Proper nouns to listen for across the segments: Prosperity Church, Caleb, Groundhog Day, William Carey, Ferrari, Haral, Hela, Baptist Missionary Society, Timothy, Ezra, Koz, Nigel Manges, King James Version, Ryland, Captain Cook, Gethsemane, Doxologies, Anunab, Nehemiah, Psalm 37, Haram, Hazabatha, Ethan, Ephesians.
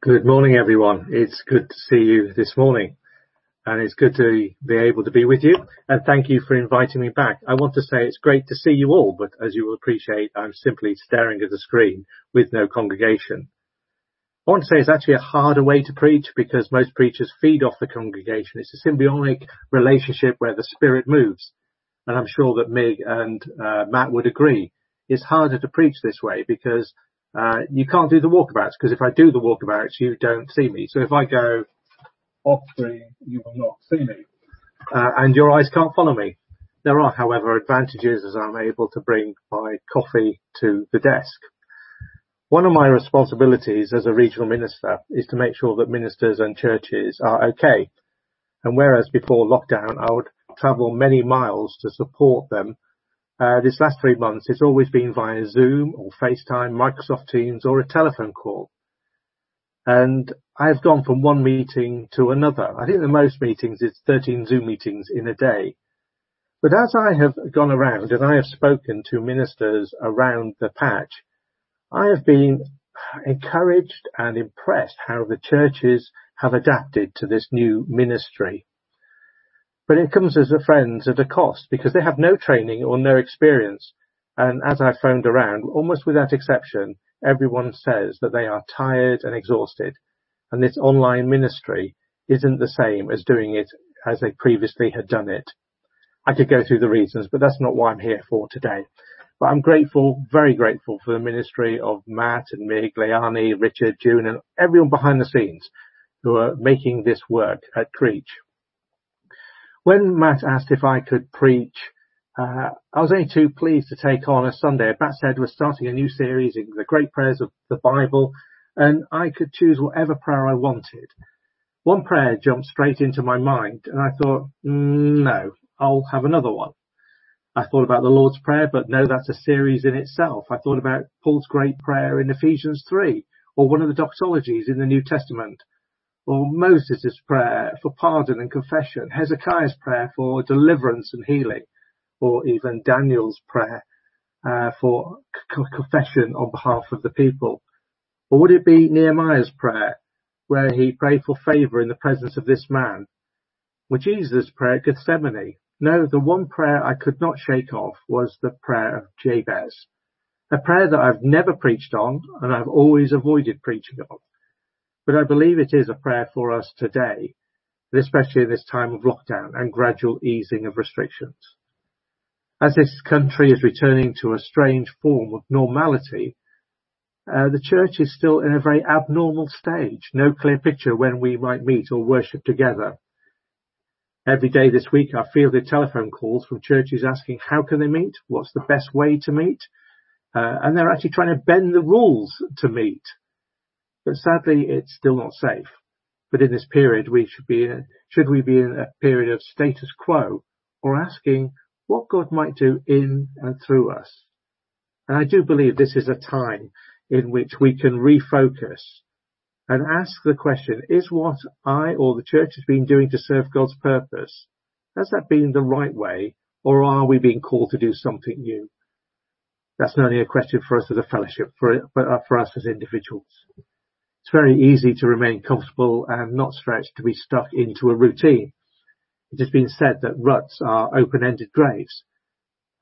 Good morning, everyone. It's good to see you this morning, and it's good to be able to be with you, and thank you for inviting me back. I want to say it's great to see you all, but as you will appreciate, I'm simply staring at the screen with no congregation. I want to say it's actually a harder way to preach because most preachers feed off the congregation. It's a symbiotic relationship where the Spirit moves, and I'm sure that Mig and Matt would agree. It's harder to preach this way because you can't do the walkabouts, because if I do the walkabouts, you don't see me. So if I go off screen, you will not see me, and your eyes can't follow me. There are, however, advantages as I'm able to bring my coffee to the desk. One of my responsibilities as a regional minister is to make sure that ministers and churches are okay. And whereas before lockdown, I would travel many miles to support them, this last 3 months, it's always been via Zoom or FaceTime, Microsoft Teams or a telephone call. And I've gone from one meeting to another. I think the most meetings is 13 Zoom meetings in a day. But as I have gone around and I have spoken to ministers around the patch, I have been encouraged and impressed how the churches have adapted to this new ministry. But it comes as a friends at a cost because they have no training or no experience. And as I phoned around, almost without exception, everyone says that they are tired and exhausted. And this online ministry isn't the same as doing it as they previously had done it. I could go through the reasons, but that's not what I'm here for today. But I'm grateful, very grateful for the ministry of Matt and Mig, Leani, Richard, June and everyone behind the scenes who are making this work at Creech. When Matt asked if I could preach, I was only too pleased to take on a Sunday. Matt said we're starting a new series in the great prayers of the Bible, and I could choose whatever prayer I wanted. One prayer jumped straight into my mind, and I thought, no, I'll have another one. I thought about the Lord's Prayer, but no, that's a series in itself. I thought about Paul's great prayer in Ephesians 3, or one of the Doxologies in the New Testament, or Moses' prayer for pardon and confession, Hezekiah's prayer for deliverance and healing, or even Daniel's prayer for confession on behalf of the people. Or would it be Nehemiah's prayer, where he prayed for favour in the presence of this man? Or Jesus' prayer at Gethsemane? No, the one prayer I could not shake off was the prayer of Jabez, a prayer that I've never preached on and I've always avoided preaching on. But I believe it is a prayer for us today, especially in this time of lockdown and gradual easing of restrictions. As this country is returning to a strange form of normality, the church is still in a very abnormal stage. No clear picture when we might meet or worship together. Every day this week I fielded telephone calls from churches asking how can they meet, what's the best way to meet, and they're actually trying to bend the rules to meet. But sadly, it's still not safe. But in this period, should we be in a period of status quo, or asking what God might do in and through us? And I do believe this is a time in which we can refocus and ask the question, is what I or the church has been doing to serve God's purpose, has that been the right way, or are we being called to do something new? That's not only a question for us as a fellowship, but for us as individuals. It's very easy to remain comfortable and not stretched, to be stuck into a routine. It has been said that ruts are open-ended graves,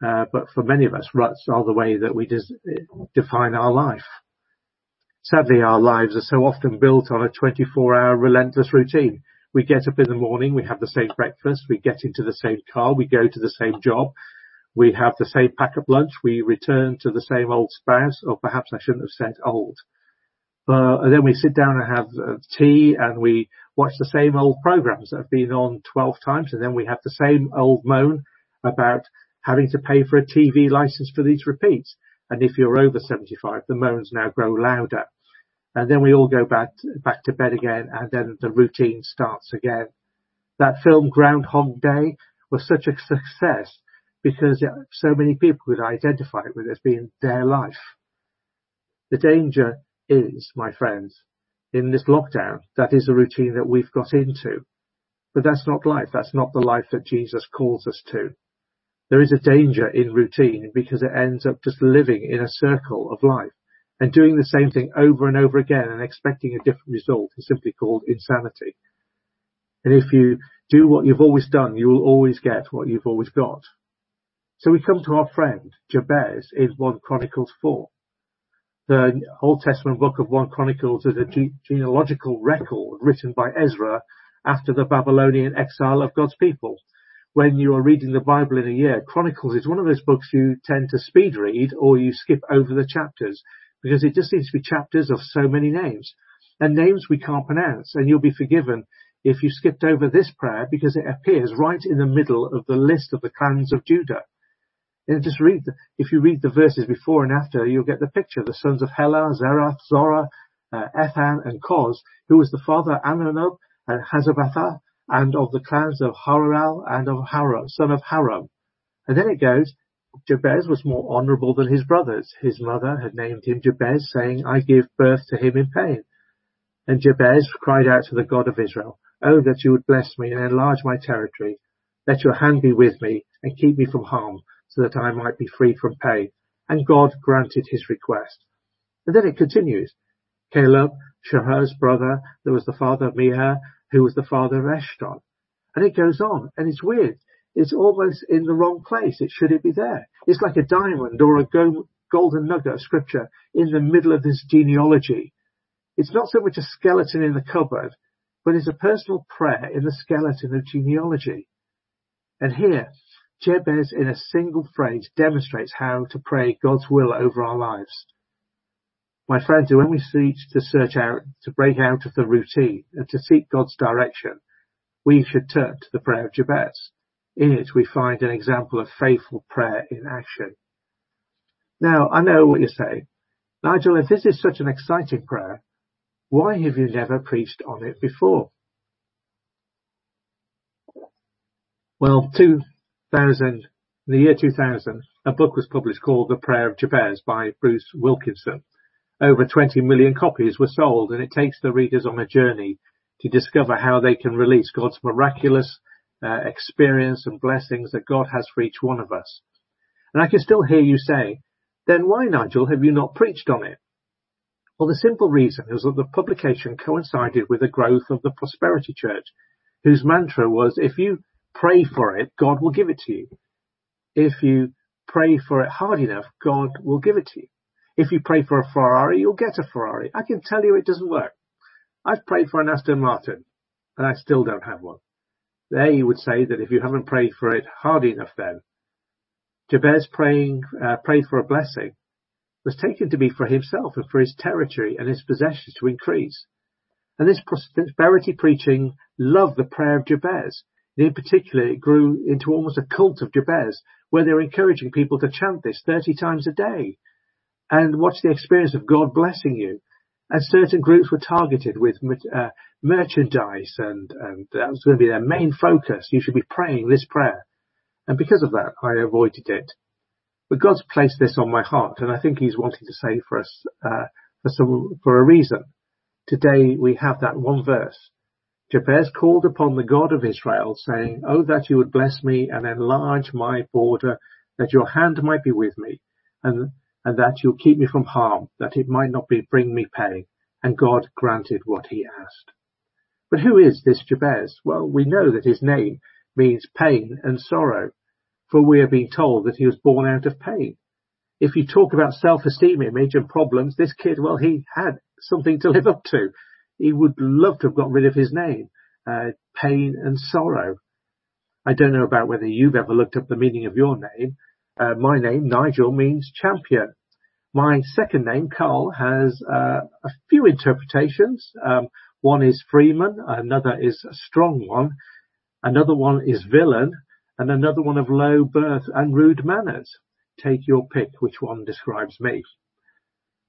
but for many of us, ruts are the way that we define our life. Sadly, our lives are so often built on a 24-hour relentless routine. We get up in the morning, we have the same breakfast, we get into the same car, we go to the same job, we have the same pack-up lunch, we return to the same old spouse, or perhaps I shouldn't have said old. And then we sit down and have tea and we watch the same old programs that have been on 12 times, and then we have the same old moan about having to pay for a TV license for these repeats. And if you're over 75, the moans now grow louder. And then we all go back to bed again, and then the routine starts again. That film Groundhog Day was such a success because so many people could identify with it as being their life. The danger is, my friends, in this lockdown, that is a routine that we've got into. But that's not life. That's not the life that Jesus calls us to. There is a danger in routine because it ends up just living in a circle of life And doing the same thing over and over again and expecting a different result is simply called insanity. And if you do what you've always done, you will always get what you've always got. So we come to our friend Jabez in 1 Chronicles 4. The Old Testament book of 1 Chronicles is a genealogical record written by Ezra after the Babylonian exile of God's people. When you are reading the Bible in a year, Chronicles is one of those books you tend to speed read or you skip over the chapters, because it just seems to be chapters of so many names, and names we can't pronounce. And you'll be forgiven if you skipped over this prayer, because it appears right in the middle of the list of the clans of Judah. And just read, if you read the verses before and after, you'll get the picture. The sons of Hela, Zerath, Zorah, Ethan and Koz, who was the father of Anunab and Hazabatha, and of the clans of Haral and of Haram, son of Haram. And then it goes, Jabez was more honourable than his brothers. His mother had named him Jabez, saying, I give birth to him in pain. And Jabez cried out to the God of Israel, Oh, that you would bless me and enlarge my territory. Let your hand be with me and keep me from harm, so that I might be free from pain. And God granted his request. And then it continues. Caleb, Shah's brother, that was the father of Meher, who was the father of Eshton. And it goes on, and it's weird. It's almost in the wrong place. It shouldn't be there. It's like a diamond or a golden nugget of scripture in the middle of this genealogy. It's not so much a skeleton in the cupboard, but it's a personal prayer in the skeleton of genealogy. And here, Jabez in a single phrase demonstrates how to pray God's will over our lives. My friends, when we seek to break out of the routine and to seek God's direction, we should turn to the prayer of Jabez. In it, we find an example of faithful prayer in action. Now, I know what you're saying. Nigel, if this is such an exciting prayer, why have you never preached on it before? Well, in the year 2000, a book was published called The Prayer of Jabez by Bruce Wilkinson. Over 20 million copies were sold, and it takes the readers on a journey to discover how they can release God's miraculous experience and blessings that God has for each one of us. And I can still hear you say, then why, Nigel, have you not preached on it? Well, the simple reason is that the publication coincided with the growth of the Prosperity Church, whose mantra was, if you pray for it, God will give it to you. If you pray for it hard enough, God will give it to you. If you pray for a Ferrari, you'll get a Ferrari. I can tell you it doesn't work. I've prayed for an Aston Martin, and I still don't have one. There you would say that if you haven't prayed for it hard enough then. Jabez prayed for a blessing was taken to be for himself and for his territory and his possessions to increase. And this prosperity preaching loved the prayer of Jabez. And in particular, it grew into almost a cult of Jabez, where they were encouraging people to chant this 30 times a day. And watch the experience of God blessing you. And certain groups were targeted with merchandise, and that was going to be their main focus. You should be praying this prayer. And because of that, I avoided it. But God's placed this on my heart, and I think he's wanting to say for us, for a reason. Today we have that one verse. Jabez called upon the God of Israel, saying, Oh, that you would bless me and enlarge my border, that your hand might be with me, and that you'll keep me from harm, that it might not be bring me pain. And God granted what he asked. But who is this Jabez? Well, we know that his name means pain and sorrow, for we are being told that he was born out of pain. If you talk about self-esteem image and problems, this kid, well, he had something to live up to. He would love to have got rid of his name, pain and sorrow. I don't know about whether you've ever looked up the meaning of your name. My name, Nigel, means champion. My second name, Carl, has a few interpretations. One is freeman, another is a strong one, another one is villain, and another one of low birth and rude manners. Take your pick which one describes me.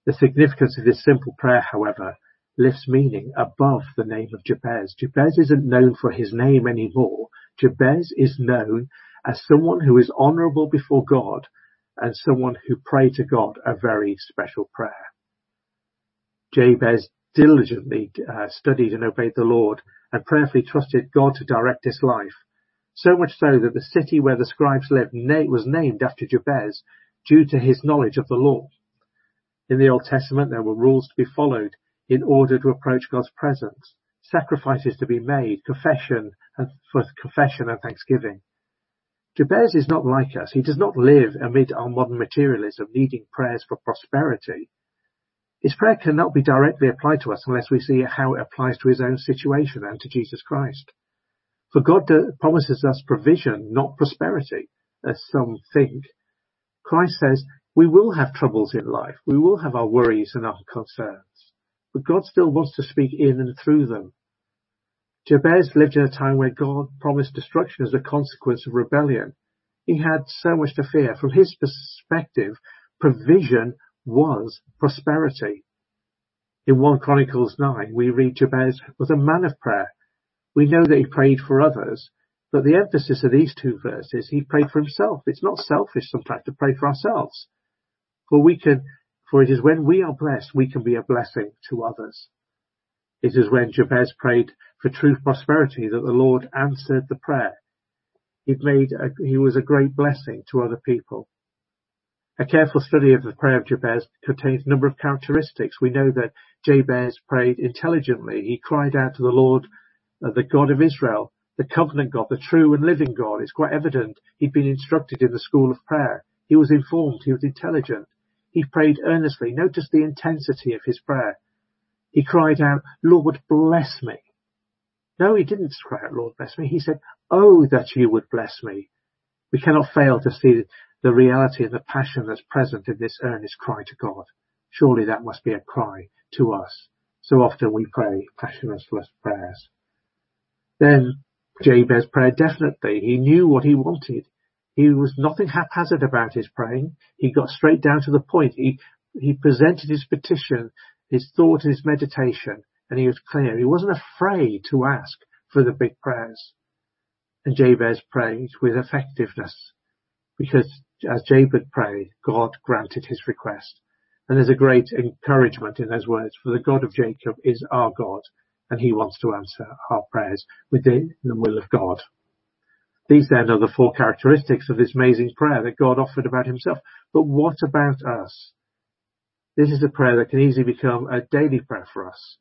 The significance of this simple prayer, however, lifts meaning above the name of Jabez. Jabez isn't known for his name anymore. Jabez is known as someone who is honourable before God and someone who prayed to God a very special prayer. Jabez diligently studied and obeyed the Lord and prayerfully trusted God to direct his life, so much so that the city where the scribes lived was named after Jabez due to his knowledge of the law. In the Old Testament, there were rules to be followed in order to approach God's presence, sacrifices to be made, confession and thanksgiving. Jabez is not like us. He does not live amid our modern materialism, needing prayers for prosperity. His prayer cannot be directly applied to us unless we see how it applies to his own situation and to Jesus Christ. For God promises us provision, not prosperity, as some think. Christ says, we will have troubles in life. We will have our worries and our concerns. But God still wants to speak in and through them. Jabez lived in a time where God promised destruction as a consequence of rebellion. He had so much to fear. From his perspective, provision was prosperity. In 1 Chronicles 9, we read Jabez was a man of prayer. We know that he prayed for others, but the emphasis of these two verses, he prayed for himself. It's not selfish sometimes to pray for ourselves. For it is when we are blessed, we can be a blessing to others. It is when Jabez prayed for true prosperity that the Lord answered the prayer. He was a great blessing to other people. A careful study of the prayer of Jabez contains a number of characteristics. We know that Jabez prayed intelligently. He cried out to the Lord, the God of Israel, the covenant God, the true and living God. It's quite evident he'd been instructed in the school of prayer. He was informed. He was intelligent. He prayed earnestly. Notice the intensity of his prayer. He cried out, Lord, bless me. No, he didn't cry out, Lord, bless me. He said, oh, that you would bless me. We cannot fail to see the reality and the passion that's present in this earnest cry to God. Surely that must be a cry to us. So often we pray passionless prayers. Then Jabez prayed definitely. He knew what he wanted. He was nothing haphazard about his praying. He got straight down to the point. He presented his petition, his thought, his meditation, and he was clear. He wasn't afraid to ask for the big prayers. And Jabez prayed with effectiveness, because as Jabez prayed, God granted his request. And there's a great encouragement in those words, for the God of Jacob is our God, and he wants to answer our prayers within the will of God. These then are the four characteristics of this amazing prayer that God offered about himself. But what about us? This is a prayer that can easily become a daily prayer for us.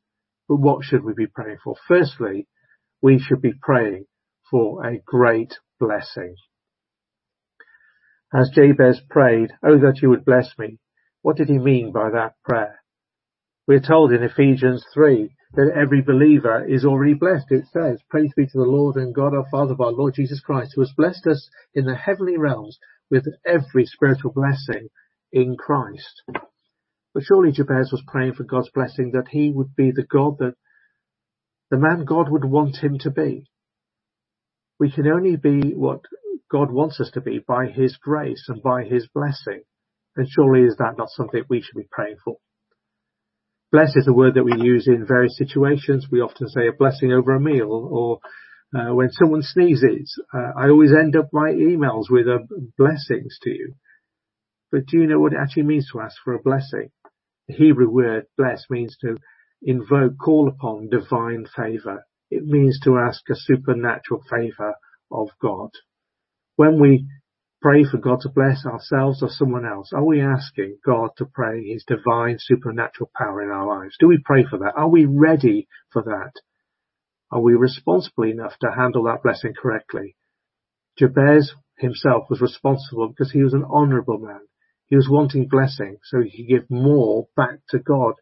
But what should we be praying for? Firstly, we should be praying for a great blessing. As Jabez prayed, oh, that you would bless me. What did he mean by that prayer? We're told in Ephesians 3 that every believer is already blessed. It says, praise be to the Lord and God our Father of our Lord Jesus Christ, who has blessed us in the heavenly realms with every spiritual blessing in Christ. But surely Jabez was praying for God's blessing, that he would be the man God would want him to be. We can only be what God wants us to be by his grace and by his blessing. And surely is that not something we should be praying for? Bless is a word that we use in various situations. We often say a blessing over a meal, or when someone sneezes. I always end up my emails with blessings to you. But do you know what it actually means to ask for a blessing? The Hebrew word bless means to invoke, call upon divine favour. It means to ask a supernatural favour of God. When we pray for God to bless ourselves or someone else, are we asking God to pray his divine supernatural power in our lives? Do we pray for that? Are we ready for that? Are we responsible enough to handle that blessing correctly? Jabez himself was responsible because he was an honourable man. He was wanting blessing so he could give more back to God.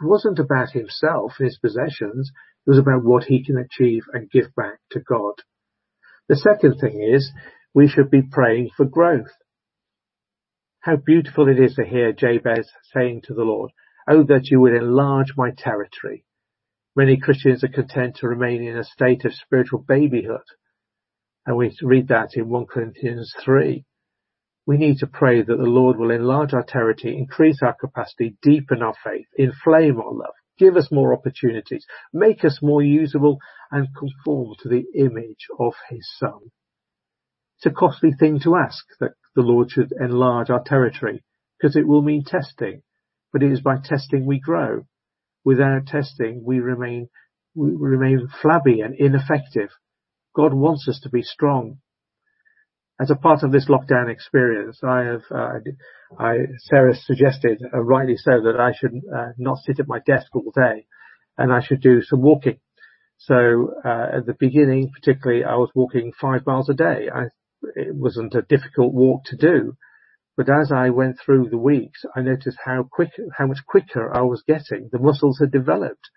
It wasn't about himself and his possessions. It was about what he can achieve and give back to God. The second thing is, we should be praying for growth. How beautiful it is to hear Jabez saying to the Lord, oh, that you would enlarge my territory. Many Christians are content to remain in a state of spiritual babyhood. And we read that in 1 Corinthians 3. We need to pray that the Lord will enlarge our territory, increase our capacity, deepen our faith, inflame our love, give us more opportunities, make us more usable, and conform to the image of his Son. It's a costly thing to ask that the Lord should enlarge our territory, because it will mean testing. But it is by testing we grow. Without testing, we remain flabby and ineffective. God wants us to be strong. as a part of this lockdown experience, Sarah suggested, rightly so, that I should not sit at my desk all day, and I should do some walking. So at the beginning, particularly, I was walking 5 miles a day. It wasn't a difficult walk to do, but as I went through the weeks, I noticed how much quicker I was getting. The muscles had developed.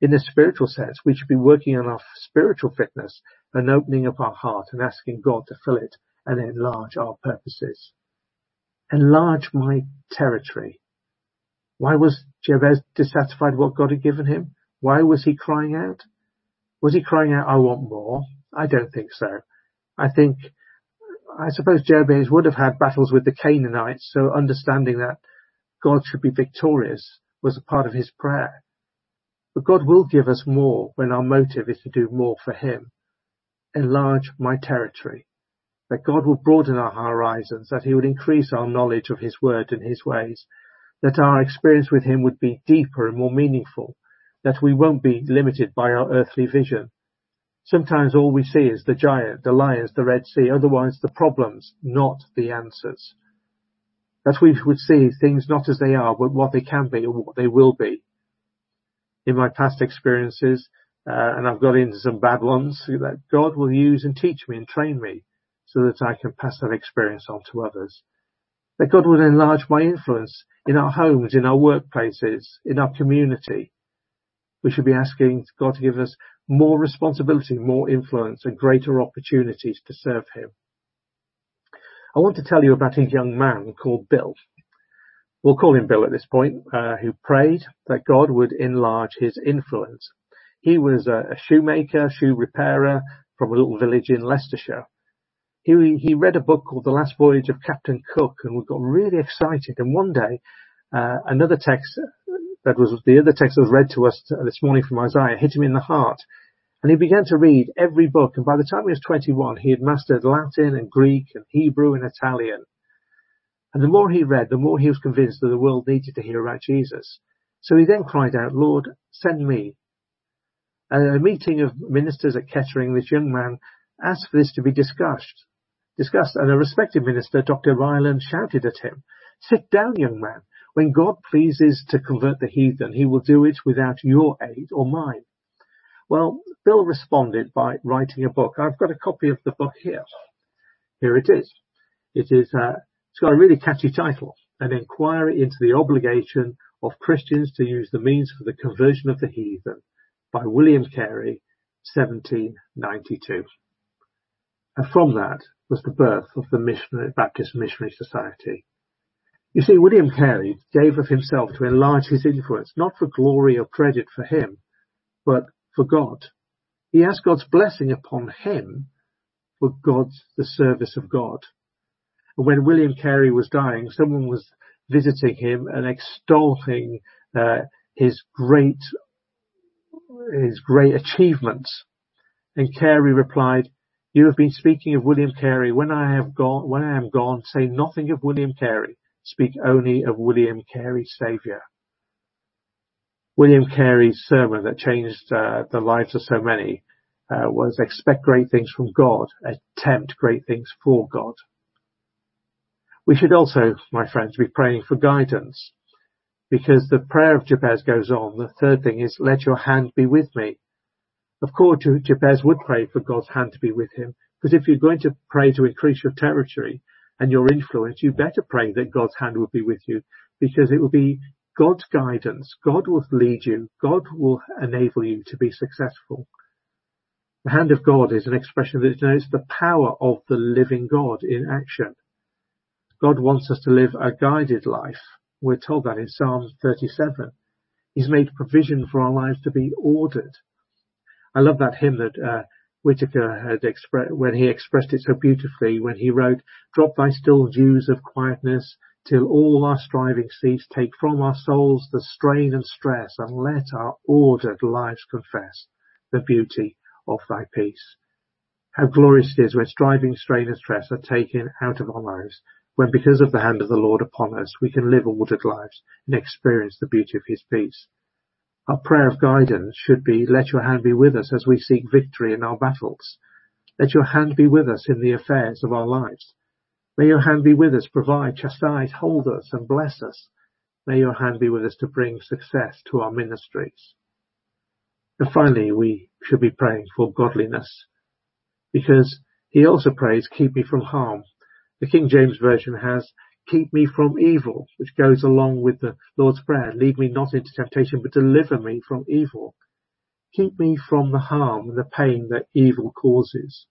In a spiritual sense, we should be working on our spiritual fitness and opening up our heart and asking God to fill it and enlarge our purposes. Enlarge my territory. Why was Jabez dissatisfied with what God had given him? Why was he crying out? Was he crying out, I want more? I don't think so. I suppose Jabez would have had battles with the Canaanites, so understanding that God should be victorious was a part of his prayer. But God will give us more when our motive is to do more for him. Enlarge my territory. That God will broaden our horizons, that he would increase our knowledge of his word and his ways, that our experience with him would be deeper and more meaningful, that we won't be limited by our earthly vision. Sometimes all we see is the giant, the lions, the Red Sea, otherwise the problems, not the answers. That we would see things not as they are, but what they can be and what they will be. In my past experiences, and I've got into some bad ones, that God will use and teach me and train me so that I can pass that experience on to others. That God will enlarge my influence in our homes, in our workplaces, in our community. We should be asking God to give us more responsibility, more influence, and greater opportunities to serve him. I want to tell you about a young man called Bill. We'll call him Bill at this point, who prayed that God would enlarge his influence. He was a shoemaker, shoe repairer from a little village in Leicestershire. He read a book called The Last Voyage of Captain Cook and got really excited. And one day, the other text that was read to us this morning from Isaiah hit him in the heart. And he began to read every book. And by the time he was 21, he had mastered Latin and Greek and Hebrew and Italian. And the more he read, the more he was convinced that the world needed to hear about Jesus. So he then cried out, Lord, send me. At a meeting of ministers at Kettering, this young man asked for this to be discussed. And a respected minister, Dr. Ryland, shouted at him, sit down, young man. When God pleases to convert the heathen, he will do it without your aid or mine. Well, Bill responded by writing a book. I've got a copy of the book here. Here it is. It's got a really catchy title, An Inquiry into the Obligation of Christians to Use the Means for the Conversion of the Heathen, by William Carey, 1792. And from that was the birth of the Baptist Missionary Society. You see, William Carey gave of himself to enlarge his influence, not for glory or credit for him, but for God. He asked God's blessing upon him for the service of God. When William Carey was dying, someone was visiting him and extolling his great achievements. And Carey replied, "You have been speaking of William Carey. When I am gone, say nothing of William Carey. Speak only of William Carey's Saviour." William Carey's sermon that changed the lives of so many was expect great things from God, attempt great things for God. We should also, my friends, be praying for guidance, because the prayer of Jabez goes on. The third thing is, let your hand be with me. Of course, Jabez would pray for God's hand to be with him, because if you're going to pray to increase your territory and your influence, you better pray that God's hand will be with you, because it will be God's guidance. God will lead you. God will enable you to be successful. The hand of God is an expression that denotes the power of the living God in action. God wants us to live a guided life. We're told that in Psalm 37. He's made provision for our lives to be ordered. I love that hymn that Whitaker had expressed, when he expressed it so beautifully, when he wrote, drop thy still dews of quietness till all our striving cease. Take from our souls the strain and stress, and let our ordered lives confess the beauty of thy peace. How glorious it is when striving, strain and stress are taken out of our lives, when because of the hand of the Lord upon us, we can live ordered lives and experience the beauty of his peace. Our prayer of guidance should be, let your hand be with us as we seek victory in our battles. Let your hand be with us in the affairs of our lives. May your hand be with us, provide, chastise, hold us, and bless us. May your hand be with us to bring success to our ministries. And finally, we should be praying for godliness, because he also prays, keep me from harm. The King James Version has, keep me from evil, which goes along with the Lord's Prayer. Lead me not into temptation, but deliver me from evil. Keep me from the harm and the pain that evil causes.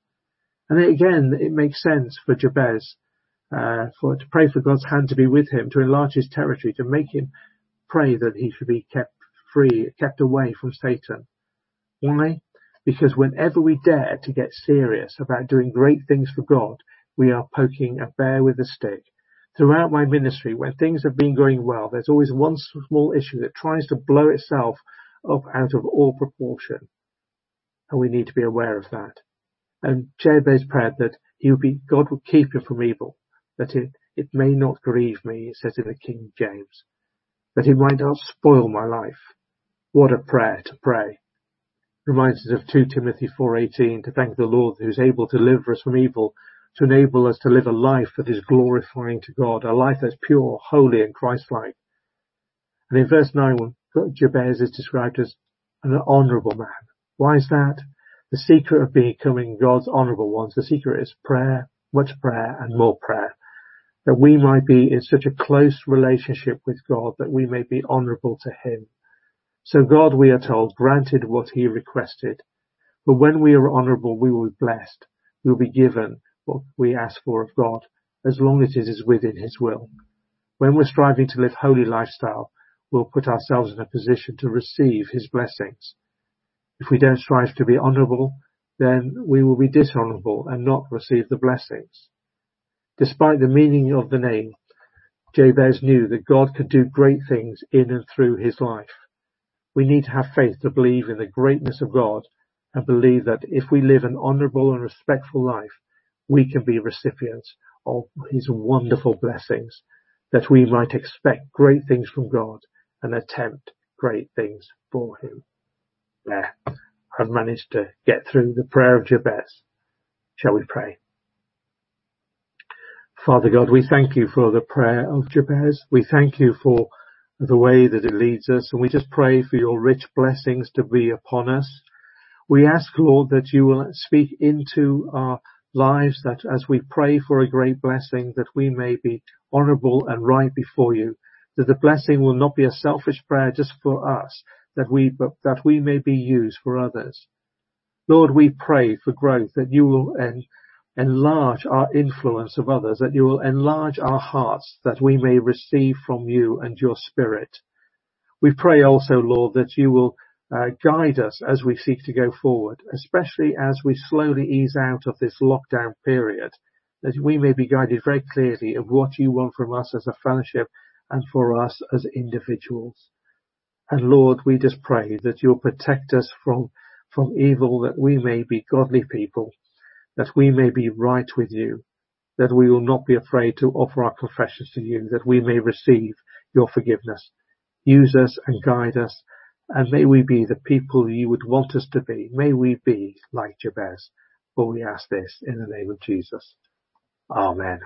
And again, it makes sense for Jabez to pray for God's hand to be with him, to enlarge his territory, to make him pray that he should be kept free, kept away from Satan. Why? Because whenever we dare to get serious about doing great things for God, we are poking a bear with a stick. Throughout my ministry, when things have been going well, there's always one small issue that tries to blow itself up out of all proportion. And we need to be aware of that. And Jabez prayed that God would keep him from evil, that it may not grieve me, it says in the King James, that it might not spoil my life. What a prayer to pray. Reminds us of 2 Timothy 4:18, to thank the Lord who is able to deliver us from evil, to enable us to live a life that is glorifying to God, a life that's pure, holy and Christ-like. And in verse 9, Jabez is described as an honourable man. Why is that? The secret of becoming God's honourable ones, the secret is prayer, much prayer and more prayer, that we might be in such a close relationship with God that we may be honourable to him. So God, we are told, granted what he requested. But when we are honourable, we will be blessed, we will be given what we ask for of God, as long as it is within his will. When we're striving to live holy lifestyle, we'll put ourselves in a position to receive his blessings. If we don't strive to be honourable, then we will be dishonourable and not receive the blessings. Despite the meaning of the name, Jabez knew that God could do great things in and through his life. We need to have faith to believe in the greatness of God and believe that if we live an honourable and respectful life, we can be recipients of his wonderful blessings, that we might expect great things from God and attempt great things for him. There, I've managed to get through the prayer of Jabez. Shall we pray? Father God, we thank you for the prayer of Jabez. We thank you for the way that it leads us, and we just pray for your rich blessings to be upon us. We ask, Lord, that you will speak into our lives, that as we pray for a great blessing, that we may be honourable and right before you, that the blessing will not be a selfish prayer just for us, that we may be used for others. Lord, we pray for growth, that you will enlarge our influence of others, that you will enlarge our hearts, that we may receive from you and your Spirit. We pray also, Lord, that you will guide us as we seek to go forward, especially as we slowly ease out of this lockdown period, that we may be guided very clearly of what you want from us as a fellowship and for us as individuals. And Lord, we just pray that you'll protect us from evil, that we may be godly people, that we may be right with you, that we will not be afraid to offer our confessions to you, that we may receive your forgiveness. Use us and guide us, and may we be the people you would want us to be. May we be like Jabez. For we ask this in the name of Jesus. Amen.